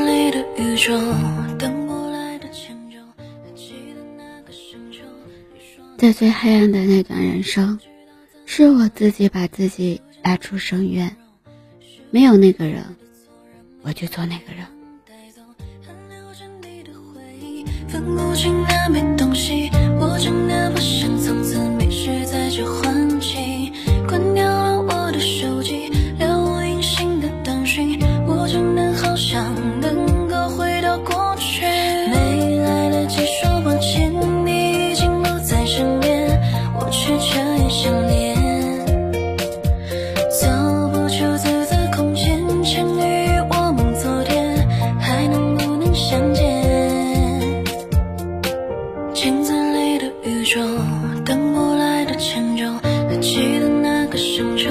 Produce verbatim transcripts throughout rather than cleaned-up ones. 眼里的宇宙，等不来的迁就，还记得那个深秋。在最黑暗的那段人生，是我自己把自己拉出深渊。没有那个人，我就做那个人。分不清那没东西，我真的不想从此迷失在这欢喜。关掉了我的手机，留我隐形的短讯，我真的好想能够回到过去。没来得及说抱歉，你已经不在身边，我却彻夜想念。走不出自己的空间，沉溺于我梦昨天，还能不能相见？镜子里的宇宙，等不来的迁就，还记得那个深秋，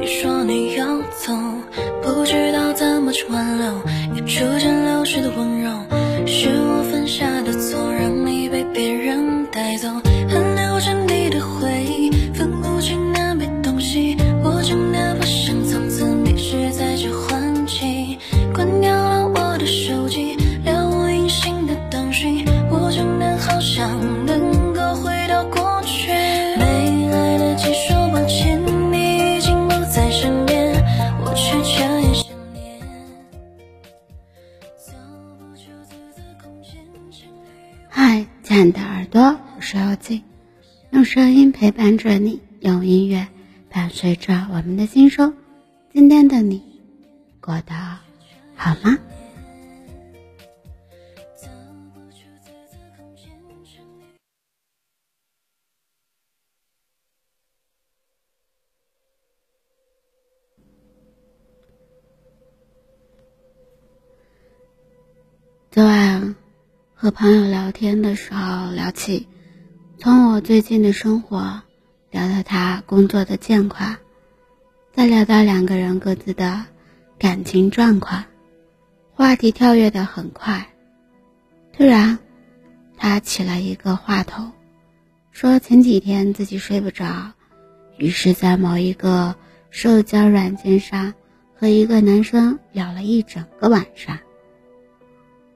你说你要走，不知道怎么去挽留，也逐渐流失的温柔，是我犯下的错，让你被别人带走，还留着你的回忆，分不清南北东西，我真的不想从此迷失在这欢喜。关掉了我的手机，留我隐形的短讯，我真的好想能够回到过去。没来得及说抱歉，你已经不在身边，我却彻夜想念。嗨，亲爱的耳朵，我是幽静，用声音陪伴着你，用音乐伴随着我们的心声。今天的你过得好吗？昨晚和朋友聊天的时候聊起，从我最近的生活聊到他工作的见况，再聊到两个人各自的感情状况，话题跳跃得很快。突然他起了一个话头，说前几天自己睡不着，于是在某一个社交软件上和一个男生聊了一整个晚上，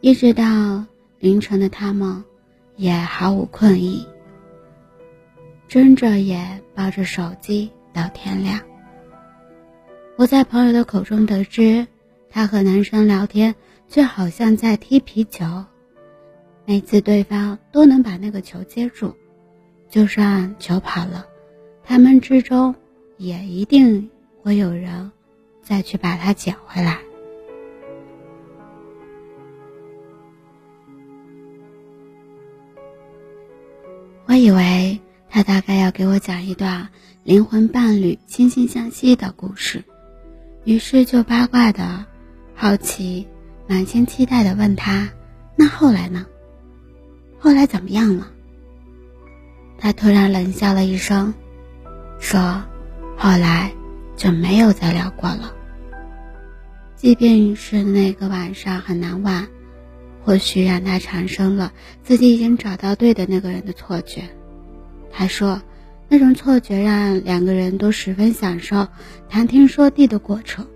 一直到凌晨的他们也毫无困意，睁着眼抱着手机到天亮。我在朋友的口中得知，他和男生聊天却好像在踢皮球，每次对方都能把那个球接住，就算球跑了，他们之中也一定会有人再去把它捡回来。我以为他大概要给我讲一段灵魂伴侣惺惺相惜的故事，于是就八卦的好奇，满心期待的问他，那后来呢？后来怎么样了？他突然冷笑了一声，说后来就没有再聊过了。即便是那个晚上很难忘，或许让他产生了自己已经找到对的那个人的错觉。他说那种错觉让两个人都十分享受谈天说地的过程，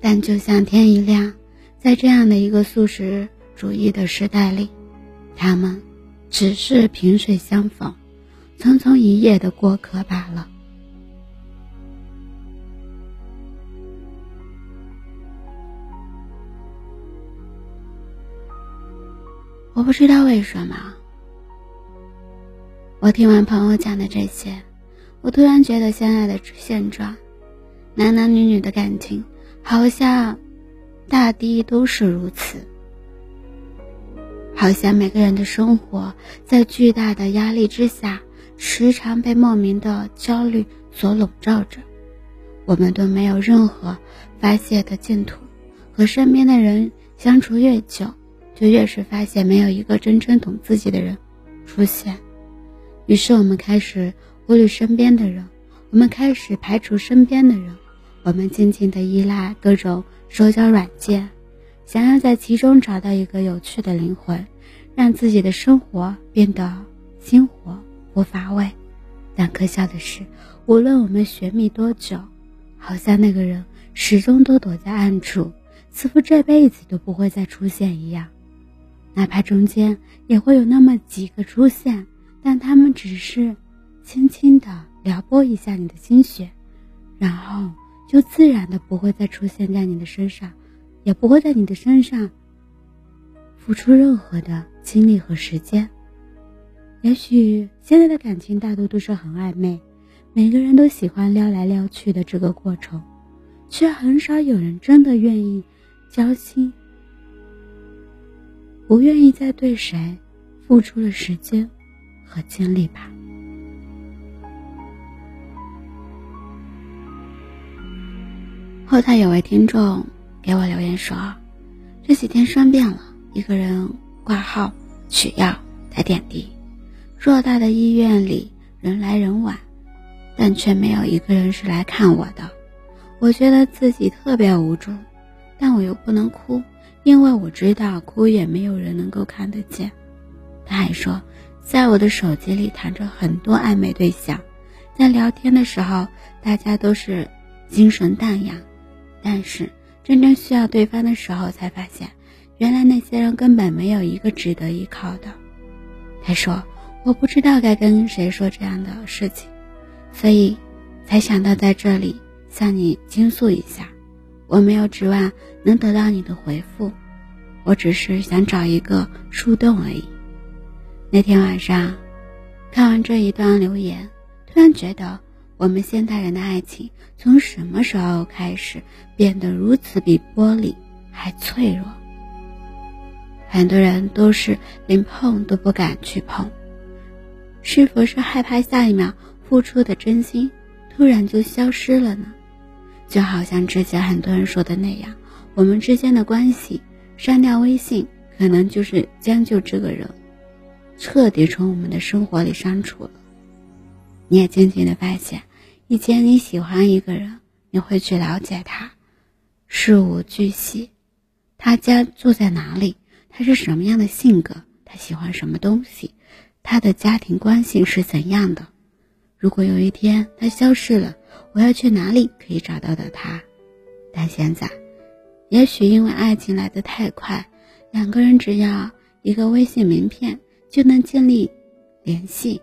但就像天一亮，在这样的一个素食主义的时代里，他们只是萍水相逢，匆匆一夜的过客罢了。我不知道为什么，我听完朋友讲的这些，我突然觉得现在的现状，男男女女的感情好像大抵都是如此，好像每个人的生活在巨大的压力之下，时常被莫名的焦虑所笼罩着，我们都没有任何发泄的净土，和身边的人相处越久，就越是发现没有一个真正懂自己的人出现，于是我们开始忽略身边的人，我们开始排除身边的人，我们静静的依赖各种社交软件，想要在其中找到一个有趣的灵魂，让自己的生活变得鲜活不乏味。但可笑的是，无论我们寻觅多久，好像那个人始终都躲在暗处，似乎这辈子都不会再出现一样，哪怕中间也会有那么几个出现，但他们只是轻轻地撩拨一下你的心血，然后就自然的不会再出现在你的身上，也不会在你的身上付出任何的精力和时间。也许现在的感情大多都是很暧昧，每个人都喜欢撩来撩去的这个过程，却很少有人真的愿意交心，不愿意再对谁付出了时间和精力吧。后台有位听众给我留言说，这几天生病了，一个人挂号取药打点滴，偌大的医院里人来人往，但却没有一个人是来看我的。我觉得自己特别无助，但我又不能哭，因为我知道哭也没有人能够看得见。他还说，在我的手机里谈着很多暧昧对象，在聊天的时候大家都是精神荡漾，但是真正需要对方的时候才发现，原来那些人根本没有一个值得依靠的。他说，我不知道该跟谁说这样的事情，所以才想到在这里向你倾诉一下。我没有指望能得到你的回复，我只是想找一个树洞而已。那天晚上看完这一段留言，突然觉得我们现代人的爱情从什么时候开始变得如此比玻璃还脆弱。很多人都是连碰都不敢去碰，是否是害怕下一秒付出的真心突然就消失了呢？就好像之前很多人说的那样，我们之间的关系删掉微信可能就是将就这个人彻底从我们的生活里删除了。你也渐渐地发现，以前你喜欢一个人，你会去了解他，事无巨细，他家住在哪里，他是什么样的性格，他喜欢什么东西，他的家庭关系是怎样的。如果有一天他消失了，我要去哪里可以找到的他？但现在也许因为爱情来得太快，两个人只要一个微信名片就能建立联系，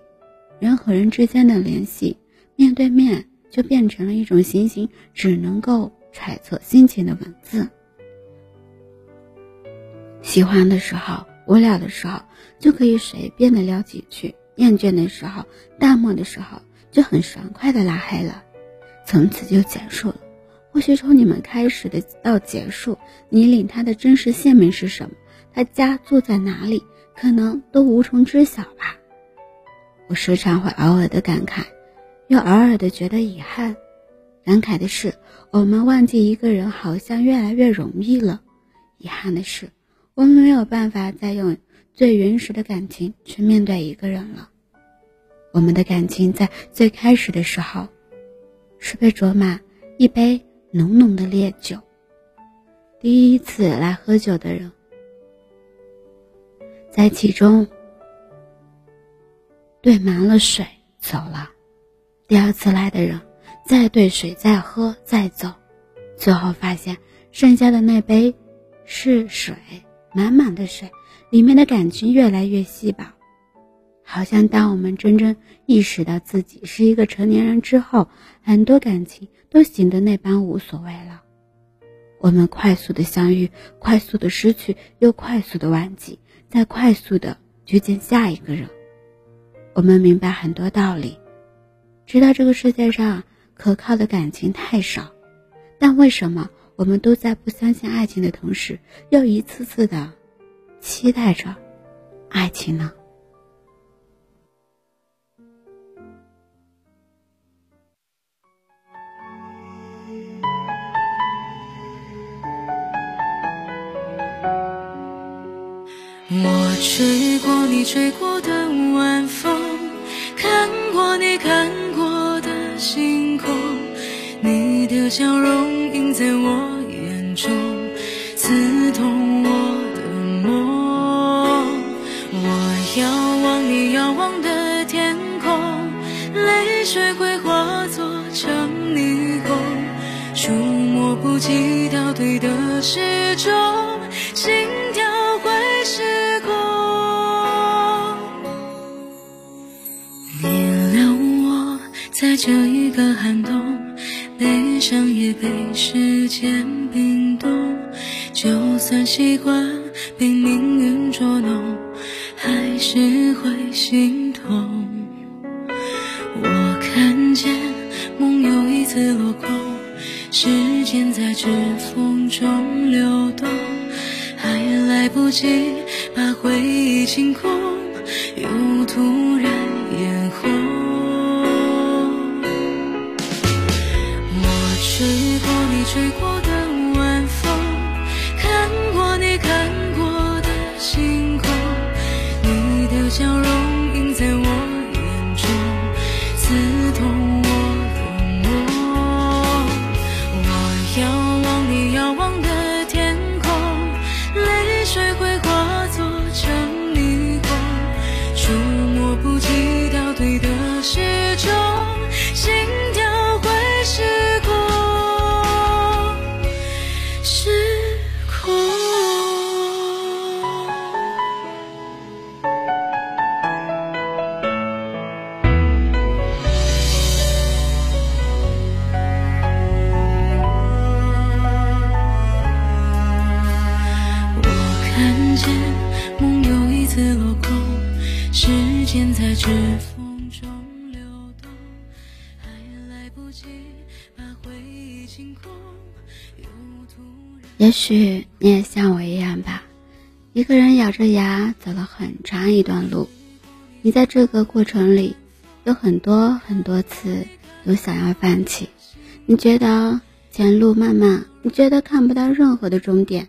人和人之间的联系面对面就变成了一种形形只能够揣测心情的文字。喜欢的时候，无聊的时候就可以随便的聊几句，厌倦的时候，淡漠的时候就很爽快的拉黑了，从此就结束了。或许从你们开始的到结束，你领他的真实姓名是什么，他家住在哪里，可能都无从知晓吧。我时常会偶尔的感慨，又偶尔的觉得遗憾。感慨的是，我们忘记一个人好像越来越容易了；遗憾的是，我们没有办法再用最原始的感情去面对一个人了。我们的感情在最开始的时候是被斟满一杯浓浓的烈酒，第一次来喝酒的人在其中兑满了水走了，第二次来的人再兑水再喝再走，最后发现剩下的那杯是水，满满的水，里面的感情越来越稀薄。好像当我们真正意识到自己是一个成年人之后，很多感情都显得那般无所谓了。我们快速的相遇，快速的失去，又快速的忘记，再快速的去见下一个人。我们明白很多道理，知道这个世界上可靠的感情太少，但为什么我们都在不相信爱情的同时，又一次次的期待着爱情呢？我吹过你吹过的晚风，看过你看过的星空，你的笑容映在我眼中，刺痛我的梦。我遥望你遥望的天空，泪水会化作成霓虹，触摸不及到对的时钟，心跳会失控。你留我在这一个寒冬，悲伤也被时间冰冻。就算习惯被命运捉弄，还是会心痛。我看见梦又一次落空，时间在指缝中流动，还来不及把回忆清空，又突然眼红。我吹过你吹过的晚风，看过你看过的星空，你的笑容映在我刺痛我的梦，我遥望你遥望的天空，泪水会化作成霓虹，触摸不及倒退的时钟，心跳会失控，失控。梦又一次落空，时间在指缝中流动，还来不及把回忆清空。也许你也像我一样吧，一个人咬着牙走了很长一段路。你在这个过程里有很多很多次有想要放弃，你觉得前路漫漫，你觉得看不到任何的终点，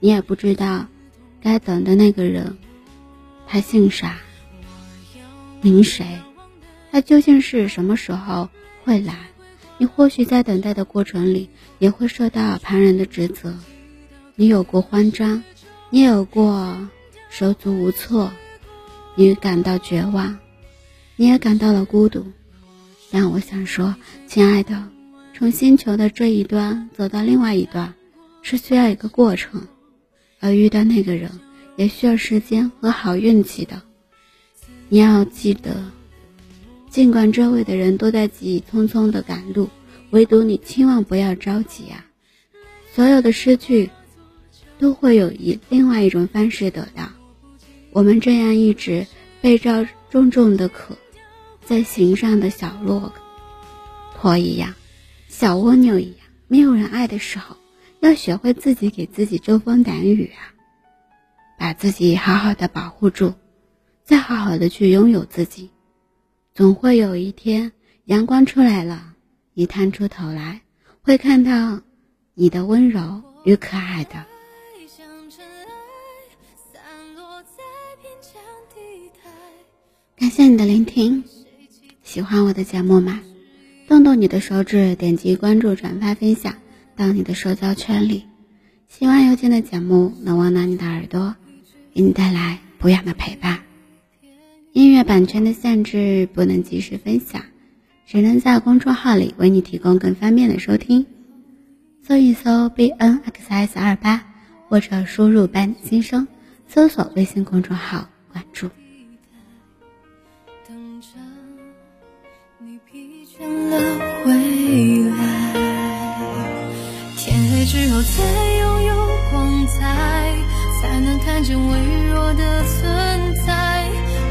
你也不知道该等的那个人他姓啥名谁，他究竟是什么时候会来。你或许在等待的过程里也会受到旁人的指责，你有过慌张，你有过手足无措，你感到绝望，你也感到了孤独。但我想说，亲爱的，从星球的这一端走到另外一端是需要一个过程，而遇到那个人也需要时间和好运气的。你要记得，尽管周围的人都在急匆匆的赶路，唯独你千万不要着急啊！所有的失去都会有以另外一种方式得到。我们这样一直背着重重的壳，在行上的小骆驼一样，小蜗牛一样，没有人爱的时候，要学会自己给自己遮风挡雨啊，把自己好好的保护住，再好好的去拥有自己。总会有一天阳光出来了，你探出头来会看到你的温柔与可爱的。感谢你的聆听，喜欢我的节目吗？动动你的手指，点击关注转发分享到你的社交圈里，希望有今天的节目能温暖你的耳朵，给你带来不一样的陪伴。音乐版权的限制不能及时分享，只能在公众号里为你提供更方便的收听。搜一搜 B N X S 二八 或者输入班新生，搜索微信公众号关注。等着你疲倦了回来，之后才拥有光彩，才能看见微弱的存在。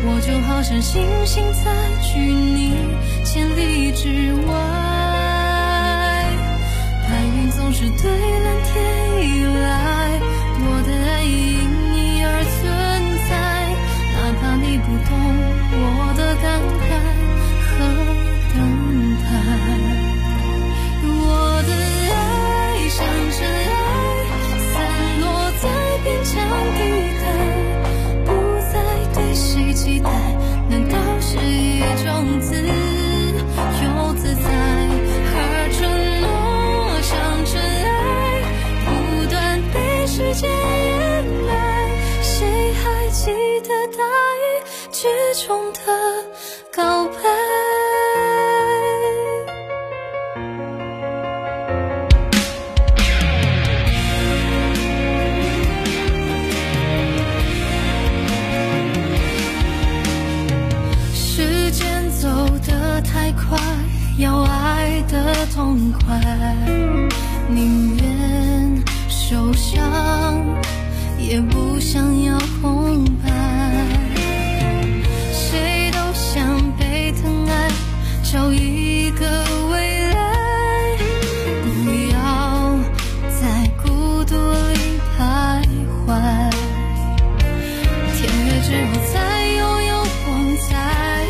我就好像星星在距你千里之外，白云总是对蓝天依赖，我的爱也因你而存在。哪怕你不懂我的感慨和等待，剧中的告白。痛快，宁愿受伤，也不想要空白。谁都想被疼爱，找一个未来，不要在孤独里徘徊。天黑之后才拥有光彩，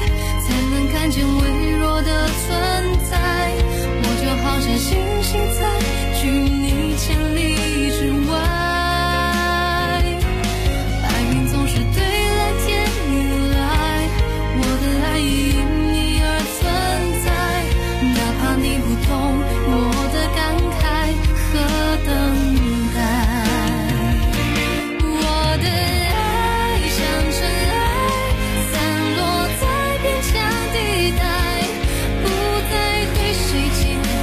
才能看见微弱的存在。 星星在距你千里之外，白云总是对蓝天依赖，我的爱也因你而存在。哪怕你不懂我的感慨和等待，我的爱像尘埃，散落在边疆地带，不再对谁期待。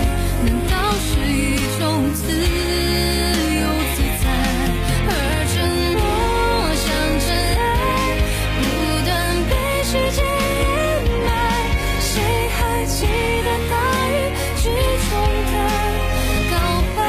难道是一种自由自在？而承诺像尘埃，不断被时间掩埋。谁还记得大雨之中的告白？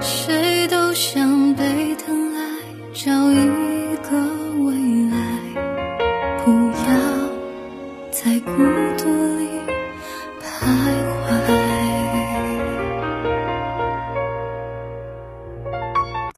谁都想被疼爱，找一。